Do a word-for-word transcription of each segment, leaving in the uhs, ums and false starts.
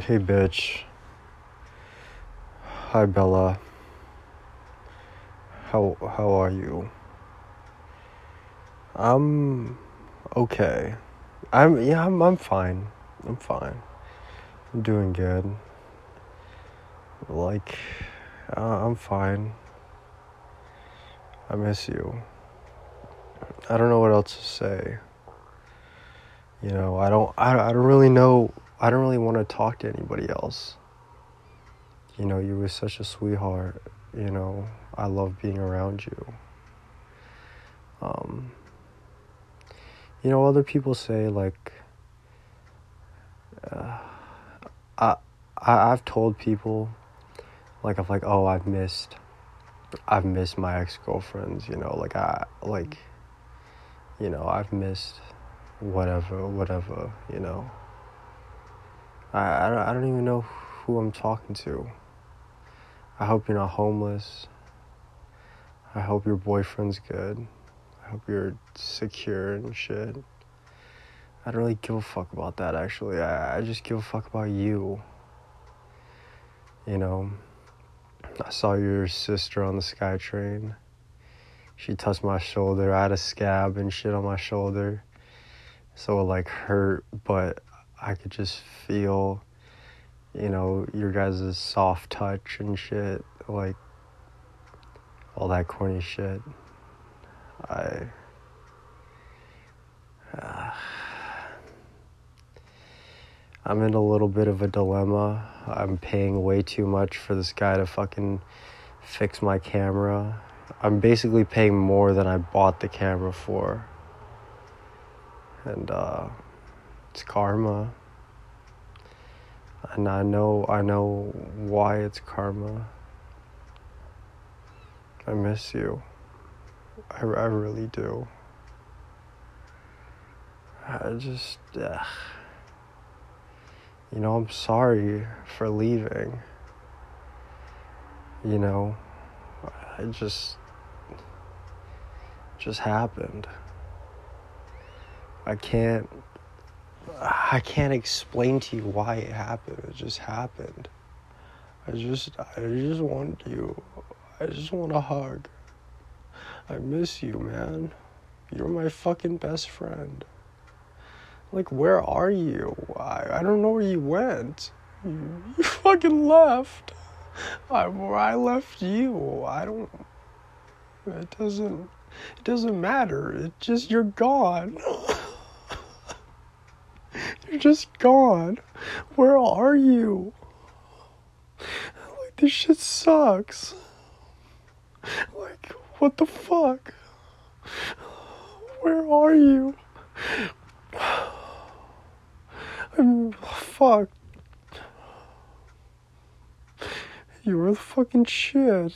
Hey, bitch. Hi, Bella. How how are you? I'm okay. I'm yeah, I'm I'm fine. I'm fine. I'm doing good. Like, uh, I'm fine. I miss you. I don't know what else to say. You know, I don't I, I don't really know. I don't really want to talk to anybody else. You know, you were such a sweetheart. You know, I love being around you. Um, you know, other people say, like, uh, I, I, I've told people, like, I'm like, oh, I've missed, I've missed my ex-girlfriends, you know, like, I, like, you know, I've missed whatever, whatever, you know. I, I, don't, I don't even know who I'm talking to. I hope you're not homeless. I hope your boyfriend's good. I hope you're secure and shit. I don't really give a fuck about that, actually. I, I just give a fuck about you. You know, I saw your sister on the SkyTrain. She touched my shoulder. I had a scab and shit on my shoulder. So it, like, hurt, but I could just feel, you know, your guys' soft touch and shit. Like, all that corny shit. I... Uh, I'm in a little bit of a dilemma. I'm paying way too much for this guy to fucking fix my camera. I'm basically paying more than I bought the camera for. And, uh... it's karma, and I know, I know why it's karma. I miss you, I, I really do. I just, ugh. You know, I'm sorry for leaving, you know, it just, just happened. I can't, I can't explain to you why it happened. It just happened. I just, I just want you. I just want a hug. I miss you, man. You're my fucking best friend. Like, where are you? I, I don't know where you went. You, you fucking left. I, I left you. I don't. It doesn't. It doesn't matter. It just you're gone. You're just gone. Where are you? Like, this shit sucks. Like, what the fuck? Where are you? I'm fucked. You were the fucking shit.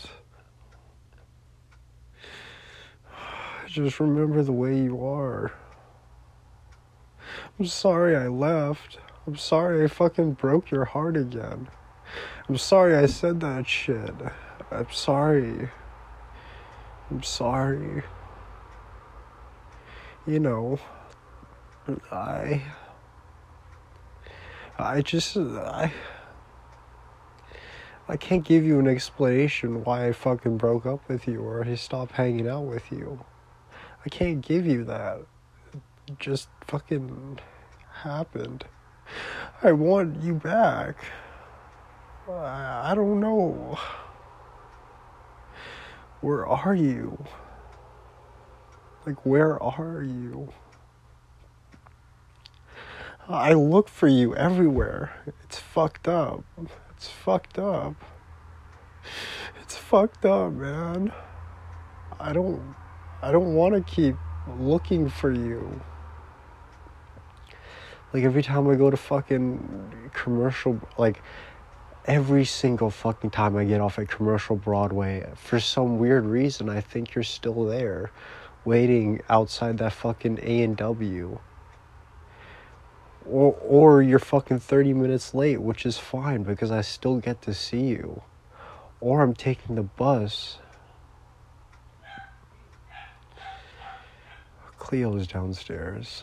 Just remember the way you are. I'm sorry I left. I'm sorry I fucking broke your heart again. I'm sorry I said that shit. I'm sorry. I'm sorry. You know, I... I just... I... I can't give you an explanation why I fucking broke up with you or I stopped hanging out with you. I can't give you that. Just fucking happened. I want you back. I don't know. Where are you? Like, where are you? I look for you everywhere. It's fucked up. It's fucked up. It's fucked up, man. I don't... I don't want to keep looking for you. Like, every time I go to fucking commercial, like, every single fucking time I get off at Commercial Broadway, for some weird reason, I think you're still there, waiting outside that fucking A and W. Or, or you're fucking thirty minutes late, which is fine, because I still get to see you. Or I'm taking the bus. Leo's downstairs.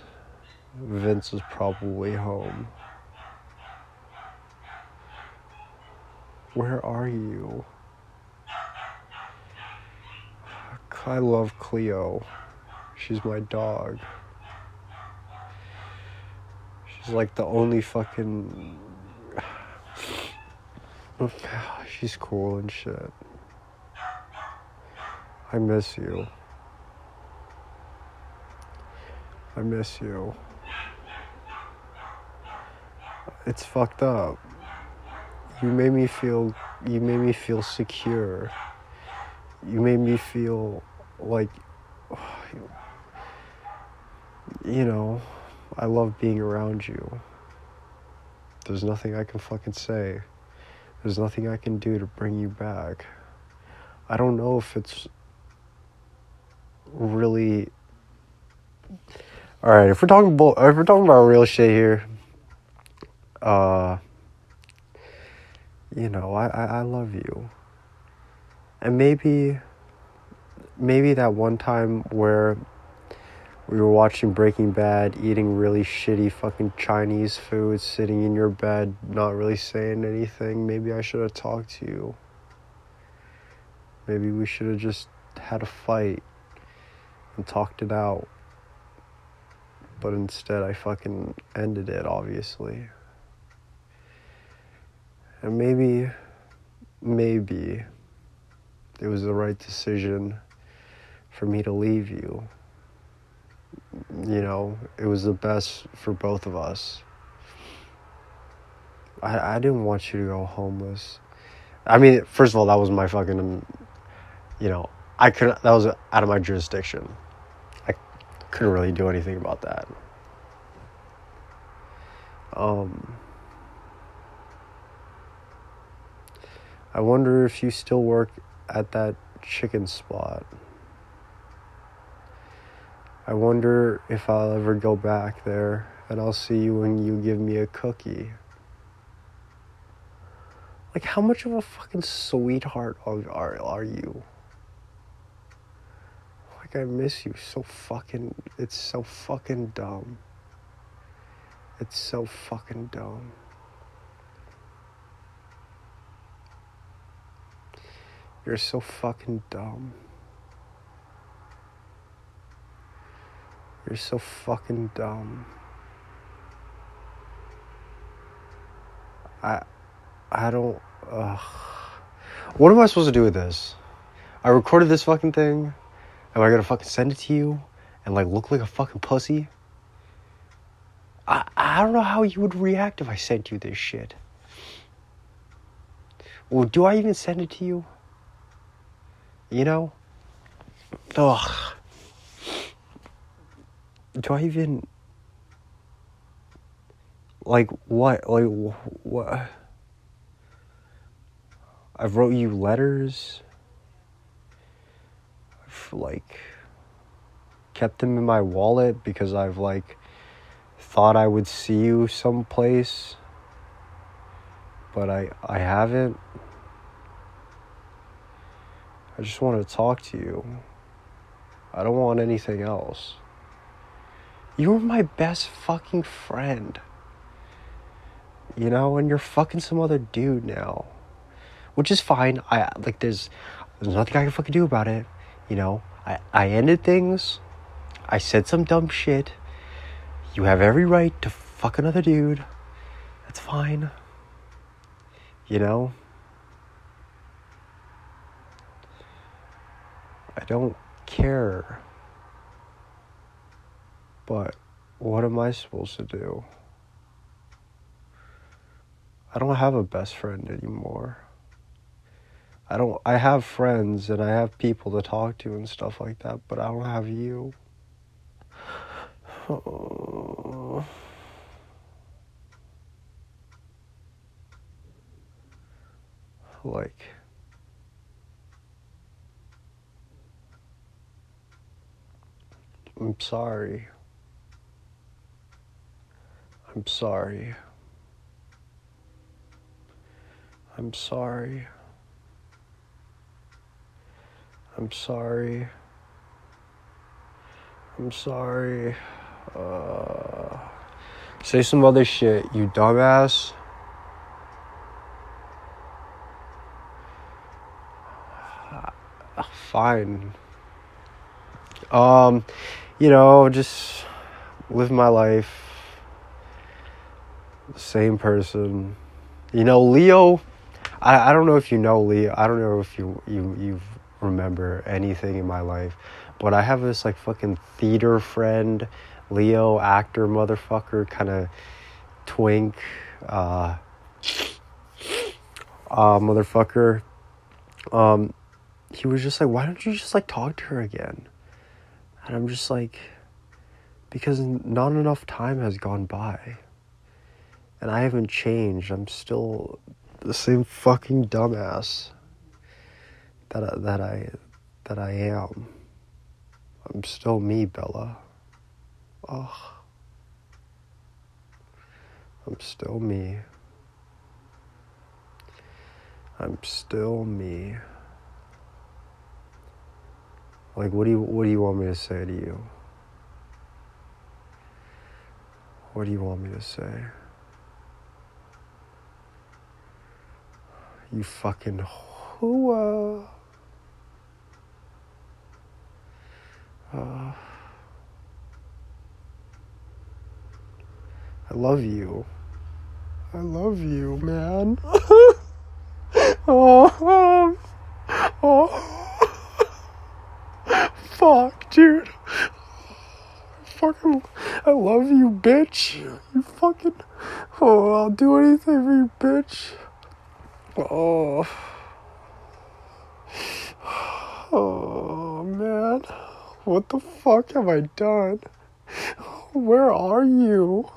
Vince is probably home. Where are you? I love Cleo. She's my dog. She's like the only fucking... She's cool and shit. I miss you. I miss you. It's fucked up. You made me feel... You made me feel secure. You made me feel... Like, you know, I love being around you. There's nothing I can fucking say. There's nothing I can do to bring you back. I don't know if it's really... All right, if we're talking bull, if we're talking about real shit here, uh, you know, I, I, I love you. And maybe... Maybe that one time where we were watching Breaking Bad, eating really shitty fucking Chinese food, sitting in your bed, not really saying anything. Maybe I should have talked to you. Maybe we should have just had a fight and talked it out. But instead, I fucking ended it, obviously. And maybe, maybe it was the right decision for me to leave you. You know, it was the best for both of us. I I didn't want you to go homeless. I mean, first of all, that was my fucking, you know, I couldn't, that was out of my jurisdiction. I couldn't really do anything about that. Um, I wonder if you still work at that chicken spot. I wonder if I'll ever go back there, and I'll see you when you give me a cookie. Like, how much of a fucking sweetheart are, are, are you? Like, I miss you so fucking... It's so fucking dumb. It's so fucking dumb. You're so fucking dumb. You're so fucking dumb. I, I don't, ugh. What am I supposed to do with this? I recorded this fucking thing. Am I gonna fucking send it to you and like look like a fucking pussy? I, I don't know how you would react if I sent you this shit. Well, do I even send it to you? You know? Ugh. Do I even, like, what, like, wh- what, I've wrote you letters, I've, like, kept them in my wallet because I've, like, thought I would see you someplace, but I, I haven't. I just want to talk to you. I don't want anything else. You're my best fucking friend. You know, and you're fucking some other dude now. Which is fine. I like there's there's nothing I can fucking do about it. You know, I, I ended things. I said some dumb shit. You have every right to fuck another dude. That's fine. You know? I don't care. But what am I supposed to do? I don't have a best friend anymore. I don't, I have friends and I have people to talk to and stuff like that, but I don't have you. Oh. Like... I'm sorry. I'm sorry. I'm sorry. I'm sorry. I'm sorry. Uh, say some other shit, you dumbass. fine. Um, you know, just live my life. Same person. You know, Leo, I, I don't know if you know Leo. I don't know if you, you, you remember anything in my life. But I have this, like, fucking theater friend, Leo, actor, motherfucker, kind of twink, uh, uh, motherfucker. Um, he was just like, why don't you just, like, talk to her again? And I'm just like, because not enough time has gone by. And I haven't changed. I'm still the same fucking dumbass that I, that I that I am. I'm still me, Bella. Ugh. I'm still me. I'm still me. Like, what do you what do you want me to say to you? What do you want me to say? You fucking hooah. Uh, I love you. I love you, man. oh, oh, oh. Fuck, dude. I fucking, I love you, bitch. You fucking, oh, I'll do anything for you, bitch. Oh, oh man, what the fuck have I done? Where are you?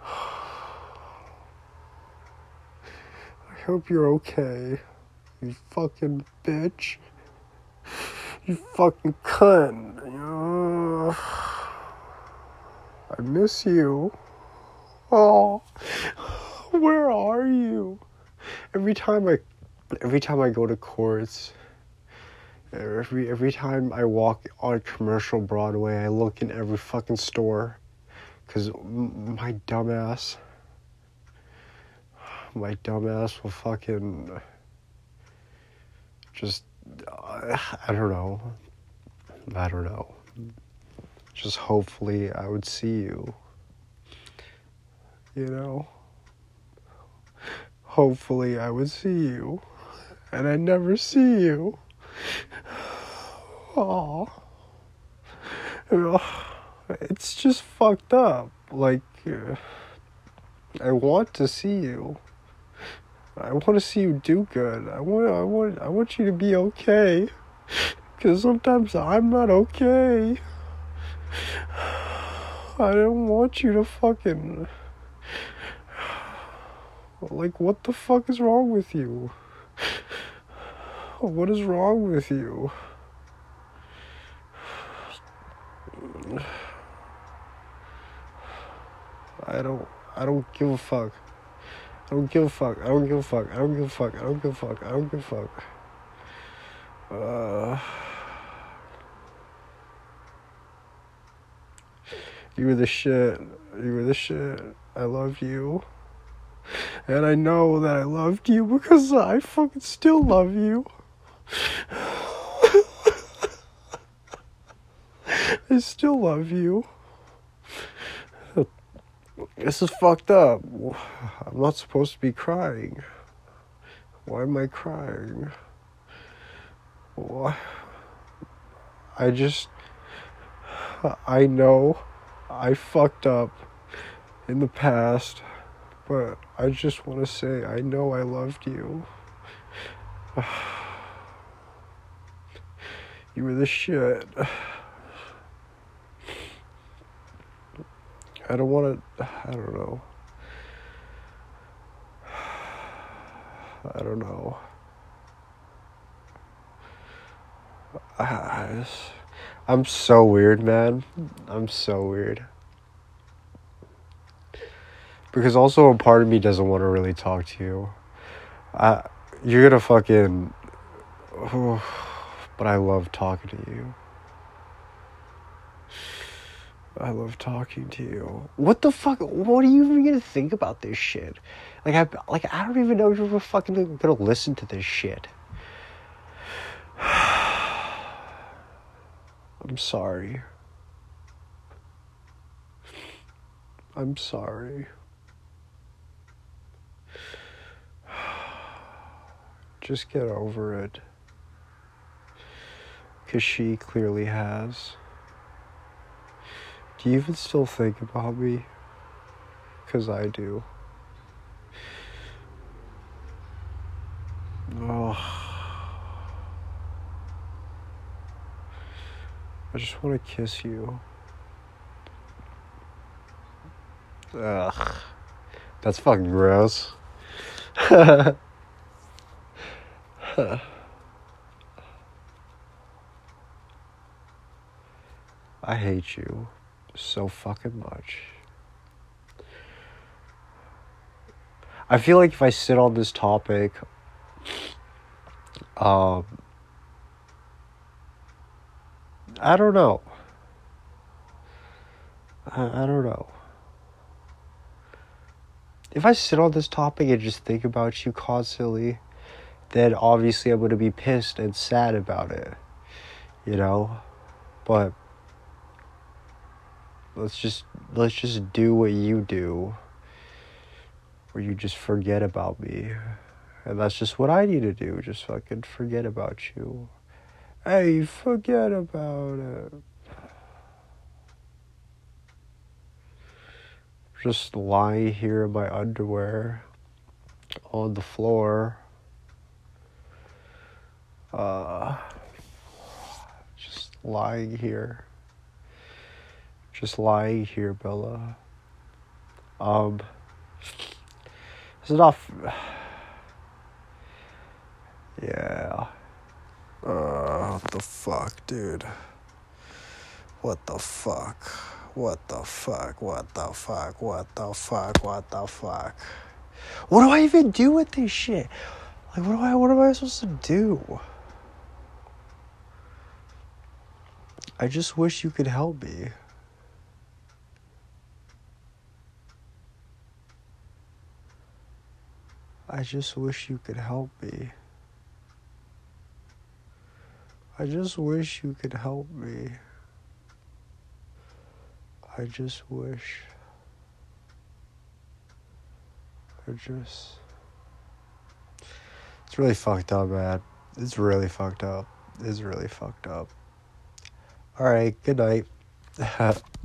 I hope you're okay, you fucking bitch, you fucking cunt. Uh, I miss you. Oh. Where are you? Every time I, every time I go to courts, every every time I walk on Commercial Broadway, I look in every fucking store, cause my dumbass, my dumbass will fucking just, uh, I don't know, I don't know. Just hopefully I would see you. You know. Hopefully I would see you, and I never see you. Aww. It's just fucked up. Like, uh, I want to see you. I want to see you do good. I want, I want, I want you to be okay. Because sometimes I'm not okay. I don't want you to fucking... Like, what the fuck is wrong with you? What is wrong with you? I don't, I don't give a fuck. I don't give a fuck. I don't give a fuck. I don't give a fuck. I don't give a fuck. I don't give a fuck. Uh, you were the shit. You were the shit. I love you. And I know that I loved you because I fucking still love you. I still love you. This is fucked up. I'm not supposed to be crying. Why am I crying? Why? I just... I know I fucked up in the past. But I just want to say, I know I loved you. You were the shit. I don't want to, I don't know. I don't know. I'm so weird, man. I'm so weird. Because also a part of me doesn't want to really talk to you. I, you're gonna fucking... Oh, but I love talking to you. I love talking to you. What the fuck? What are you even gonna think about this shit? Like, I, like, I don't even know if you're fucking gonna listen to this shit. I'm sorry. I'm sorry. Just get over it. 'Cause she clearly has. Do you even still think about me? 'Cause I do. Oh. I just want to kiss you. Ugh. That's fucking gross. Huh. I hate you so fucking much. I feel like if I sit on this topic, um, I don't know. I, I don't know. If I sit on this topic and just think about you constantly, then obviously I'm going to be pissed and sad about it, you know? But let's just let's just do what you do, where you just forget about me. And that's just what I need to do, just fucking forget about you. Hey, forget about it. Just lying here in my underwear on the floor. Uh, just lying here. Just lying here, Bella. Um, it's not. Yeah. Uh, what the fuck, dude? What the fuck? What the fuck? What the fuck? What the fuck? What the fuck? What do I even do with this shit? Like, what do I? What am I supposed to do? I just wish you could help me. I just wish you could help me. I just wish you could help me. I just wish. I just... It's really fucked up, man. It's really fucked up. It's really fucked up. Alright, good night.